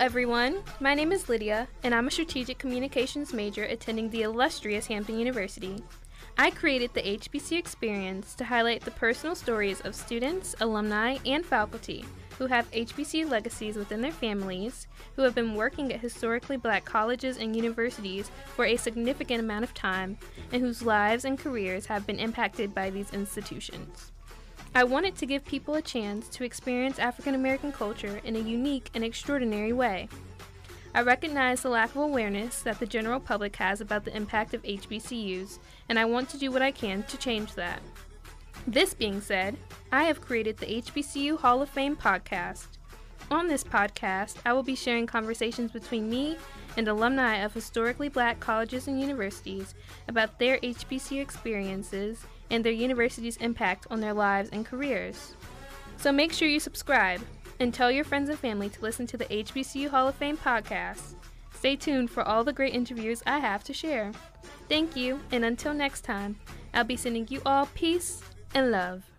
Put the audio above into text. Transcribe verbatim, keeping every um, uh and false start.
everyone, my name is Lydia, and I'm a strategic communications major attending the illustrious Hampton University. I created the H B C U Experience to highlight the personal stories of students, alumni, and faculty who have H B C U legacies within their families, who have been working at historically black colleges and universities for a significant amount of time, and whose lives and careers have been impacted by these institutions. I wanted to give people a chance to experience African American culture in a unique and extraordinary way. I recognize the lack of awareness that the general public has about the impact of H B C Us, and I want to do what I can to change that. This being said, I have created the H B C U Hall of Fame podcast. On this podcast, I will be sharing conversations between me and alumni of historically black colleges and universities about their H B C U experiences and their university's impact on their lives and careers. So make sure you subscribe and tell your friends and family to listen to the H B C U Hall of Fame podcast. Stay tuned for all the great interviews I have to share. Thank you, and until next time, I'll be sending you all peace and love.